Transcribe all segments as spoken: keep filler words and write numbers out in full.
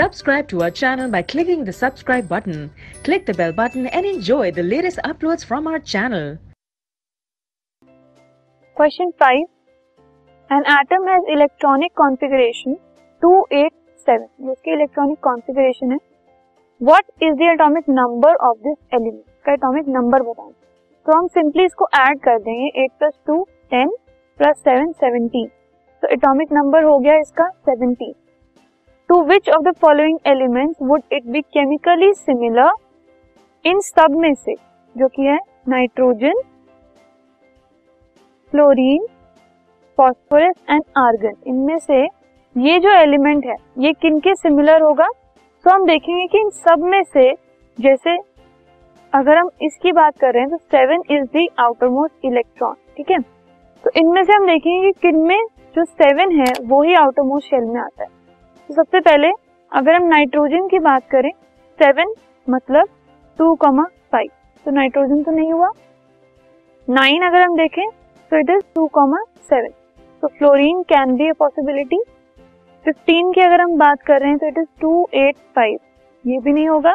Subscribe to our channel by clicking the subscribe button. Click the bell button and enjoy the latest uploads from our channel. Question five. An atom has electronic configuration two eight seven. ये इसकी electronic configuration है. What is the atomic number of this element? इसका atomic number बताएं. तो हम simply इसको add कर देंगे. eight plus two ten plus seven seventeen. तो atomic number हो गया इसका seventeen. To which of the following elements would it be chemically similar? इन सब में से जो कि है nitrogen, fluorine, phosphorus and argon, इनमें से ये जो एलिमेंट है ये किनके सिमिलर होगा? तो हम देखेंगे कि इन सब में से, जैसे अगर हम इसकी बात कर रहे हैं तो seven is the outermost electron, ठीक है. तो इनमें से हम देखेंगे कि किनमें जो सेवन है वो ही आउटरमोस्ट शेल में आता है. तो सबसे पहले अगर हम नाइट्रोजन की बात करें, सेवन मतलब टू कॉमा फाइव, तो नाइट्रोजन तो नहीं हुआ. नाइन अगर हम देखें तो it is two comma seven, तो fluorine can be a possibility. Fifteen की अगर हम बात कर रहे हैं तो it is two eight five, ये भी नहीं होगा.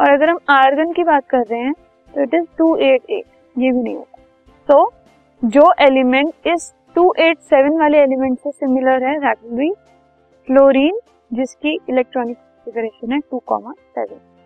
और अगर हम आर्गन की बात कर रहे हैं तो it is two eight eight, ये भी नहीं होगा. तो so, जो एलिमेंट इस टू एट सेवन वाले एलिमेंट से सिमिलर है दैट विल बी फ्लोरीन, जिसकी इलेक्ट्रॉनिक कॉन्फिगरेशन है टू कॉमा सेवन.